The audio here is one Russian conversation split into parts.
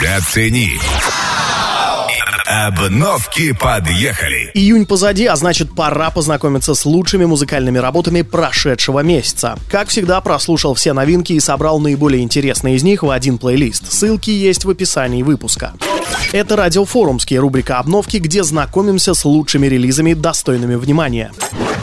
Зацени. Обновки подъехали. Июнь позади, а значит, пора познакомиться с лучшими музыкальными работами прошедшего месяца. Как всегда, прослушал все новинки и собрал наиболее интересные из них в один плейлист. Ссылки есть в описании выпуска. Это «Радио Форумский», рубрика «Обновки», где знакомимся с лучшими релизами, достойными внимания.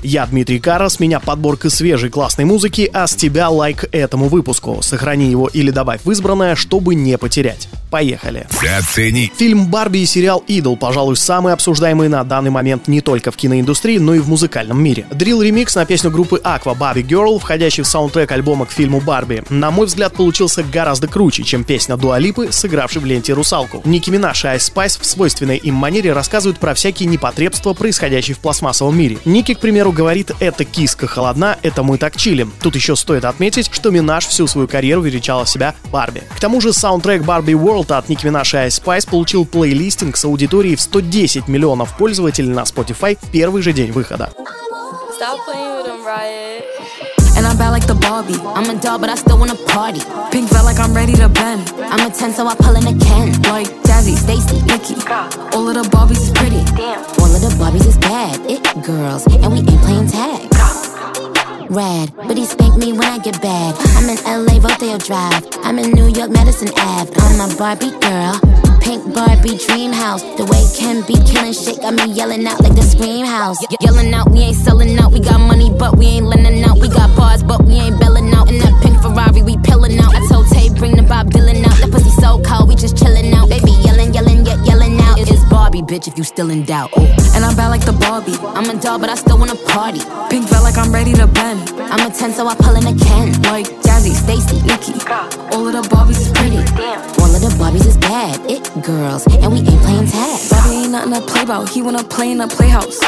Я Дмитрий Кара, с меня подборка свежей классной музыки, а с тебя лайк этому выпуску. Сохрани его или добавь в избранное, чтобы не потерять. Поехали. Зацени. Фильм «Барби» и сериал «Идол», пожалуй, самые обсуждаемые на данный момент не только в киноиндустрии, но и в музыкальном мире. Дрил ремикс на песню группы Aqua «Barbie Girl», входящий в саундтрек альбома к фильму «Барби», на мой взгляд, получился гораздо круче, чем песня Дуа Липы, сыгравшей в ленте «Русалку». Никки Минаж и Ice Spice в свойственной им манере рассказывают про всякие непотребства, происходящие в пластмассовом мире. Никки, к примеру, говорит: «Эта киска холодна, это мы так чилим». Тут еще стоит отметить, что Минаж всю свою карьеру величала себя Барби. К тому же саундтрек «Барби World» от Nicki Minaj и Ice Spice получил плейлистинг с аудиторией в 110 миллионов пользователей на Spotify в первый же день выхода. And I'm bad like the Barbie. I'm a doll, but I still wanna party. Pink felt like I'm ready to bend. I'm a 10, so I pull in a can. Like Jazzy, Stacy, Nikki. All of the Barbies is pretty. All of the Barbies is bad. It girls, and we ain't playing tag. Rad, but he spanked me when I get bad. I'm in LA, Rodeo Drive. I'm in New York, Madison Ave. I'm a Barbie girl. Pink Barbie dream house. The way Ken be killing shit got me yelling out like the Scream House. Yelling out, we ain't selling out. We got money, but we ain't lending out. We got bars, but we ain't bailing out. In that pink Ferrari, we pillin' out. I told Tay, bring the Bob Dylan out. That pussy so cold, we just chillin' out. They be yelling, yelling, yet yelling out. It's Barbie, bitch, if you still in doubt. And I'm bad like the Barbie. I'm a doll, but I still wanna party. Pink felt like I'm ready to bend. I'm a 10, so I pull in a Ken. Like Jazzy, Stacy, Nikki. All of the Barbies is pretty. All of the Barbies is bad. It girls, and we ain't playing tag. Bobby ain't nothing to play about. He wanna play in the playhouse.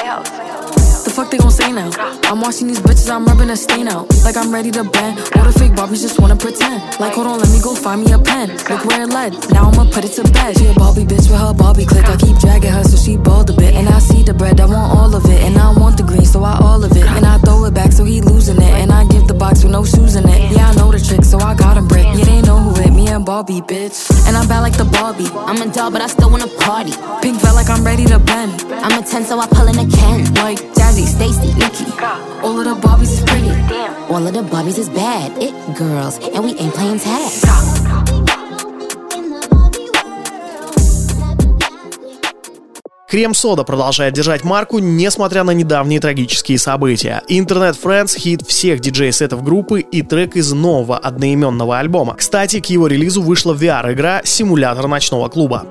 The fuck they gon' say now? I'm watching these bitches, I'm rubbing a stain out. Like I'm ready to bend. All the fake Barbies just wanna pretend. Like hold on, let me go find me a pen. Look where it led, now I'ma put it to bed. She a Barbie bitch with her Barbie click. I keep dragging her so she bald a bit. And I see the bread, I want all of it. And I want the green, so I all of it. And I throw it back so he losing it. And I give the box with no shoes in it. Yeah, I know the trick, so I got him brick. Yeah, they know who hit me and Barbie, bitch. And I'm bad like the Barbie. I'm a doll, but I still wanna party. Pink felt like I'm ready to bend. I'm a 10, so I pull in a Ken. Like Jazzy, Stacy, Nikki. All of the Barbies is pretty. All of the Barbies is bad. It girls, and we ain't playing tag. Cream Soda продолжает держать марку, несмотря на недавние трагические события. Internet Friends — хит всех диджей-сетов группы и трек из нового одноименного альбома. Кстати, к его релизу вышла VR-игра «Симулятор ночного клуба».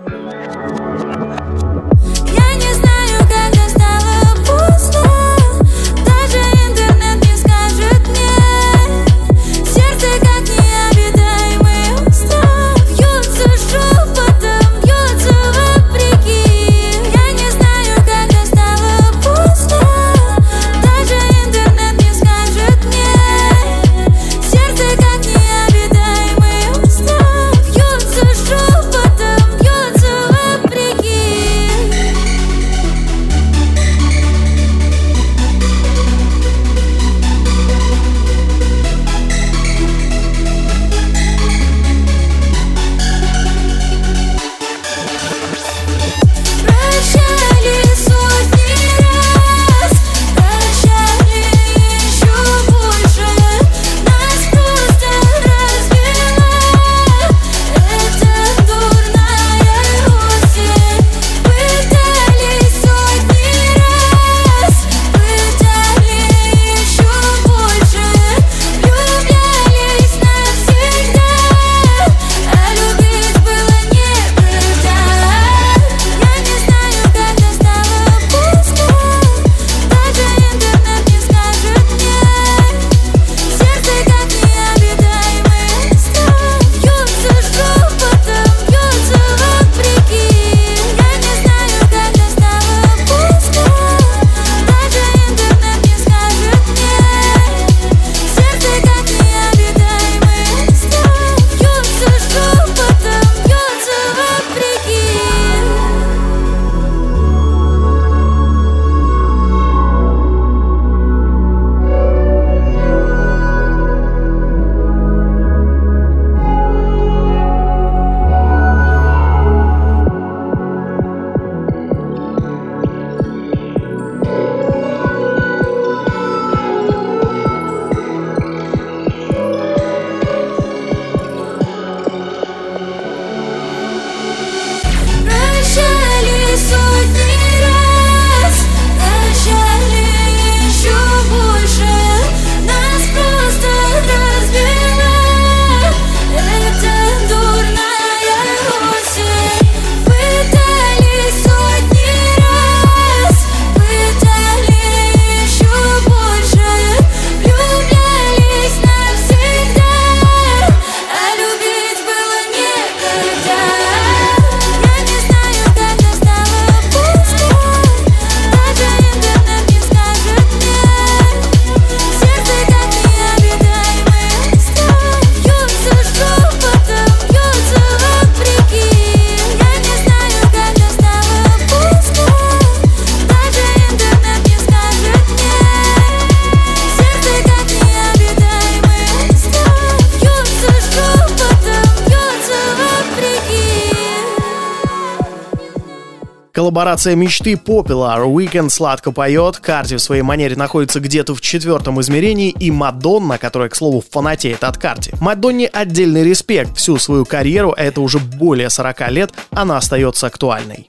Коллаборация мечты Popular. Weeknd сладко поет, Карди в своей манере находится где-то в четвертом измерении, и Мадонна, которая, к слову, фанатеет от Карди. Мадонне отдельный респект. Всю свою карьеру, а это уже более 40 лет, она остается актуальной.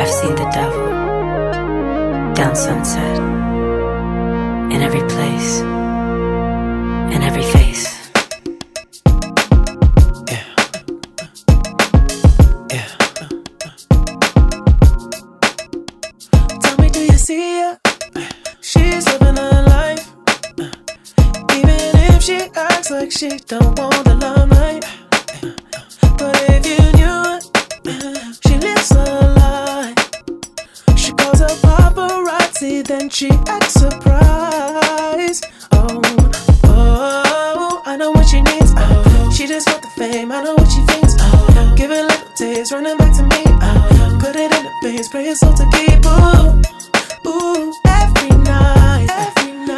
I've seen the devil down sunset in every place, in every face. See her, she's living her life. Even if she acts like she don't want the limelight. But if you knew it, she lives a lie. She calls her paparazzi, then she acts surprised. Oh, oh, I know what she needs. Oh, she just got the fame, I know what she thinks. Oh, give it little taste, running back to me. Oh, put it in the face, pray your soul to keep. Ooh. Ooh, every night,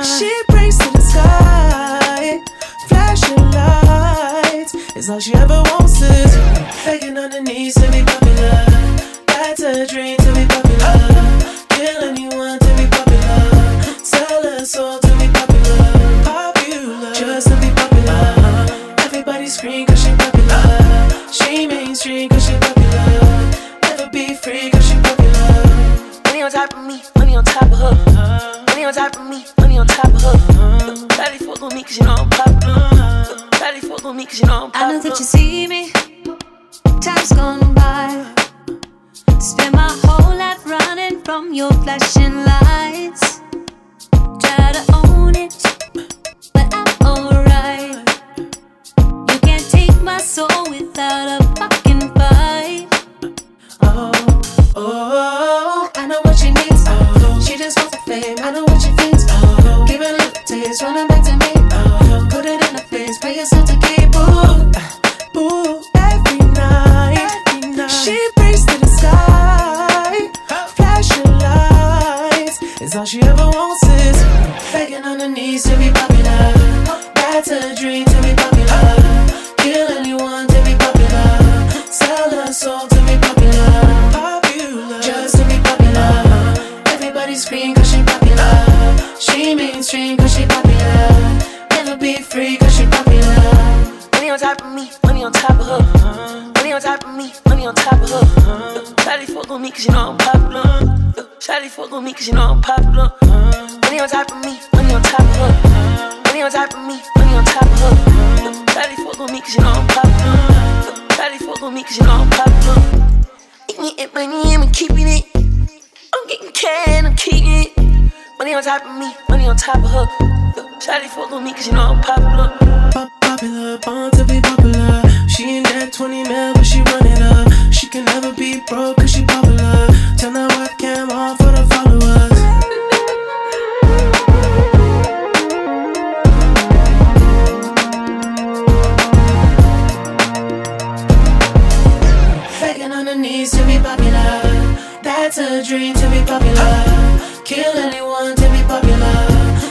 she prays to the sky, flashing lights, it's all she ever wants is, begging on her knees to be popular, that's her dream to be popular, kill anyone to be popular, sell her soul to be popular, popular, just to be popular, everybody scream cause she popular, she mainstream cause she popular, never be free cause she popular, money on top of me. On top of her, money on top of me, money on top of her. Daddy fuck on me 'cause you know I'm popular. Daddy fuck on me 'cause you know I'm popular. I know that you see me. Time's gone by. Spend my whole life running from your flashing lights. Try to own it, but I'm alright. You can't take my soul without a fucking fight. Oh, oh, I know what you need. I know what she thinks. Oh, give it a little taste, running back to me. Oh, put it in her face, pay yourself to keep. Ooh, ooh, every night, she prays to the sky. Flashing lights, it's all she ever wants is begging on her knees to be popular. That's her dream to be popular. Kill anyone to be popular. Sell her soul to be popular. Popular, just to be popular. Scream cause she popular. She mainstream cause she popular. Never be free cause she popular. Money on top of me, money on top of her. Money on top of me, money on top of her. Shawty fuck on me cause you know I'm popular. Shawty fuck on me cause you know I'm popular. Money on top of me, money on top of her. Money on top of me, money on top of her. Shawty fuck on me cause you know I'm popular. Shawty fuck on me cause you know I'm popular. Eat me at my name and keeping it. I'm getting can, I'm keeping it. Money on top of me, money on top of her. Shawty fuck on me cause you know I'm popular. Popular, born to be popular. She ain't that 20 mil but she run it up. She can never be broke cause she popular. Turn that webcam off for the followers. Begging on her knees to be popular. That's her dream to be popular. Kill anyone to be popular.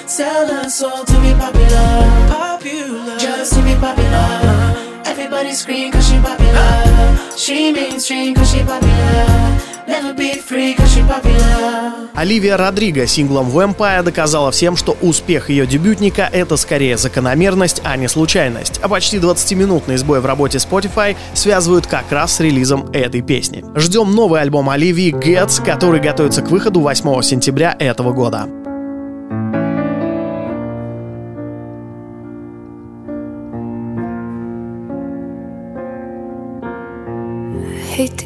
Sell her soul to be popular. Popular, just to be popular. Everybody scream cause she popular. She mainstream cause she popular. Оливия Родриго синглом Vampire доказала всем, что успех ее дебютника — это скорее закономерность, а не случайность. А почти 20-минутный сбой в работе Spotify связывают как раз с релизом этой песни. Ждем новый альбом Оливии Guts, который готовится к выходу 8 сентября этого года. Hate to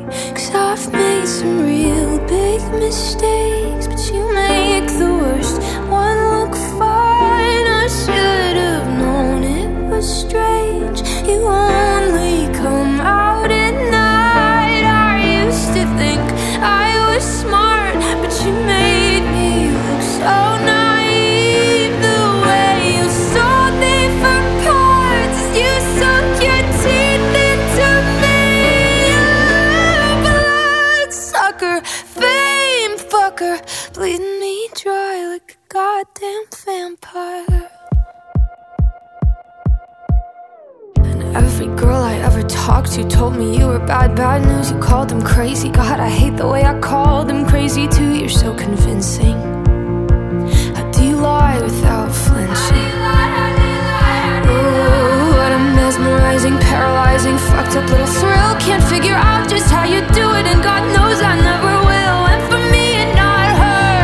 Cause I've made some real big mistakes, but you make the worst one look fine. I should have known it was strange. You only come out at night. I used to think I was smart, but you made me bleeding me dry like a goddamn vampire. And every girl I ever talked to told me you were bad, bad news. You called them crazy. God, I hate the way I called them crazy too. You're so convincing. How do you lie without flinching? Ooh, what a mesmerizing, paralyzing, fucked up little thrill. Can't figure out just how you do it, and God knows I never will. And for me and not her,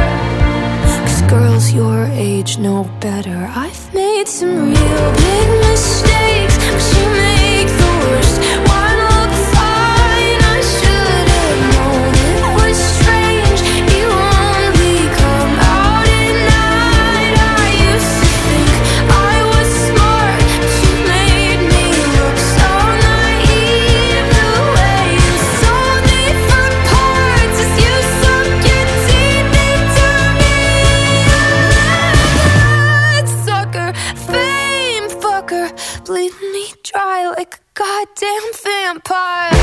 'cause girls your age know better. I've made some real big mistakes, but you make the worst one look fine. I should have known it was strange. You only come out at night. I used to think I was smart, but you made me look so naive. The way you sold me for parts is you sunk your teeth into me. Let's sucker, fame fucker, bleed me dry like a goddamn vampire.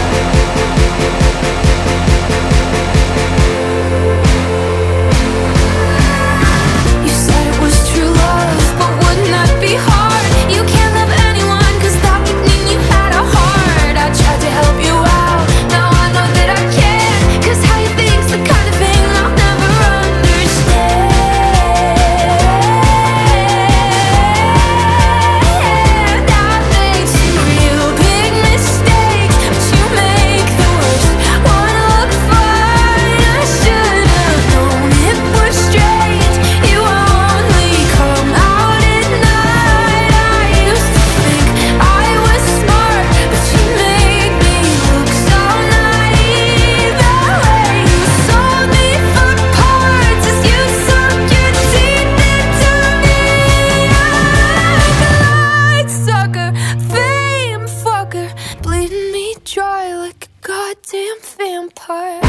You said it was true love, but wouldn't that be hard? You can't love anyone, 'cause that would mean you had a heart. I tried to help you out, now I know that I can't, 'cause how you think's the kind of thing I'll never understand. I've made some real big mistakes, but you make the worst one look fine. I should have known it was strange. You only come out at night. I used to think I was smart, but you made me look so naive. The way you sold me for parts is you sunk your teeth into me. Night sucker, fame fucker, bleeding me dry like a goddamn vampire.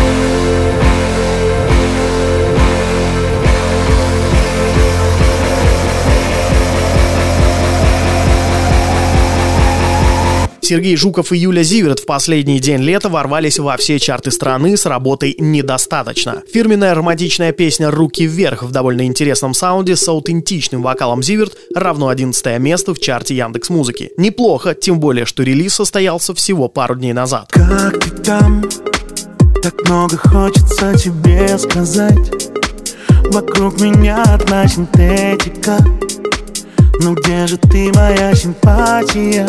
Сергей Жуков и Юля Зиверт в последний день лета ворвались во все чарты страны с работой «Недостаточно». Фирменная романтичная песня «Руки вверх» в довольно интересном саунде с аутентичным вокалом Зиверт равно 11 место в чарте Яндекс.Музыки. Неплохо, тем более, что релиз состоялся всего пару дней назад. Как ты там? Так много хочется тебе сказать. Вокруг меня одна синтетика. Ну где же ты, моя симпатия?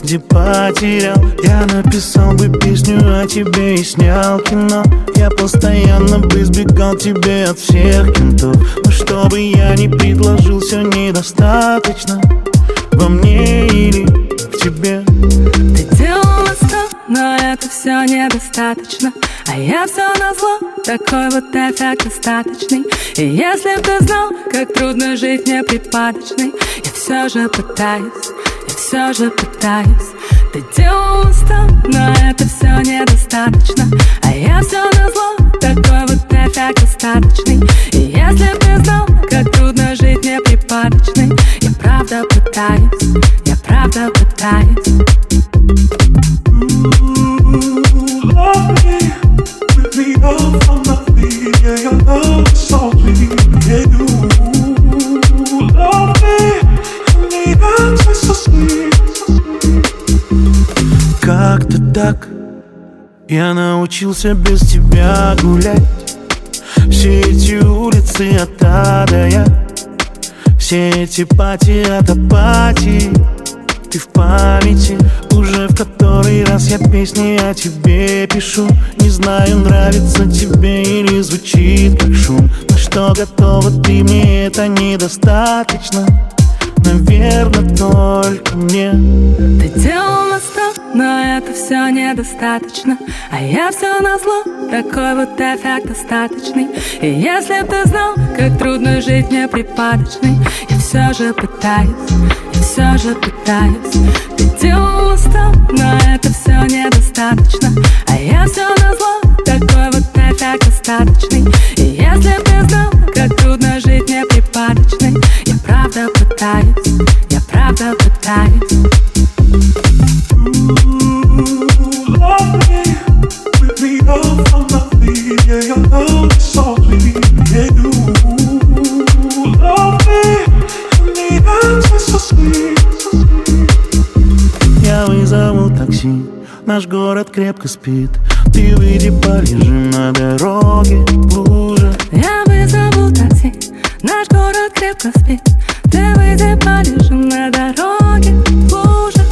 Где потерял? Я написал бы песню о тебе и снял кино. Я постоянно бы избегал тебе от всех кентов. Но чтобы я не предложил, все недостаточно во мне или в тебе. Ты делала 100, но это все недостаточно. А я все назло, такой вот эффект остаточный. И если б ты знал, как трудно жить неприпадочной, я все же пытаюсь, я все же пытаюсь. Ты делала 100, но это все недостаточно. А я все назло, такой вот эффект остаточный. И если б ты знал, как трудно жить неприпадочной, я правда пытаюсь, я правда пытаюсь. With me all for nothing, yeah, your love is all we can do. Love me, and the answer is so sweet. Как-то так я научился без тебя гулять. Все эти улицы от А до Я, все эти пати от апатии. Ты в памяти, уже в который раз я песни о тебе пишу. Не знаю, нравится тебе или звучит как шум. На что готова ты мне, это недостаточно. Наверное, только мне. Ты делал на 100, но это все недостаточно. А я все назло, такой вот эффект остаточный. И если б ты знал, как трудно жить неприпадочной, я все же пытаюсь, я все же пытаюсь. Ты делал на 100, но это все недостаточно. А я все назло, такой вот эффект остаточный. И если б ты знал, как трудно жить неприпадочной, я правда пытаюсь, я правда пытаюсь. Love me, with me all for nothing, yeah, your love is all we can do. наш город крепко спит. Ты выйди, полежим на дороге в луже. Я вызову такси, наш город крепко спит. Ты выйди, полежим на дороге в луже.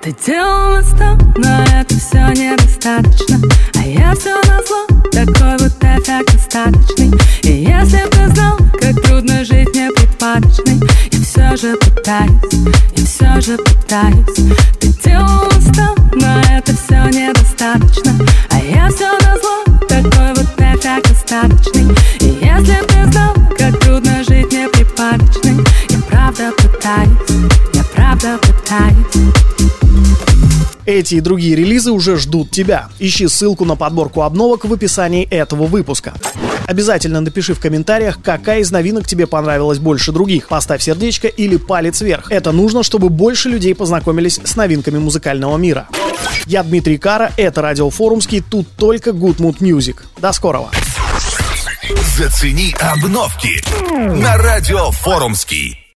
Ты делал на сто, но это все недостаточно. А я все назло, такой вот эффект остаточный. И если б ты знал, как трудно жить неприпадочной. Я все же пытаюсь, я все же пытаюсь. Ты делал на сто, но это все недостаточно. А я все назло, такой вот эффект остаточный. И если б ты знал, как трудно жить неприпадочной. Я правда пытаюсь, я правда пытаюсь. Эти и другие релизы уже ждут тебя. Ищи ссылку на подборку обновок в описании этого выпуска. Обязательно напиши в комментариях, какая из новинок тебе понравилась больше других. Поставь сердечко или палец вверх. Это нужно, чтобы больше людей познакомились с новинками музыкального мира. Я Дмитрий Кара, это Радио Форумский, тут только Good Mood Music. До скорого. Зацени обновки на Радио Форумский.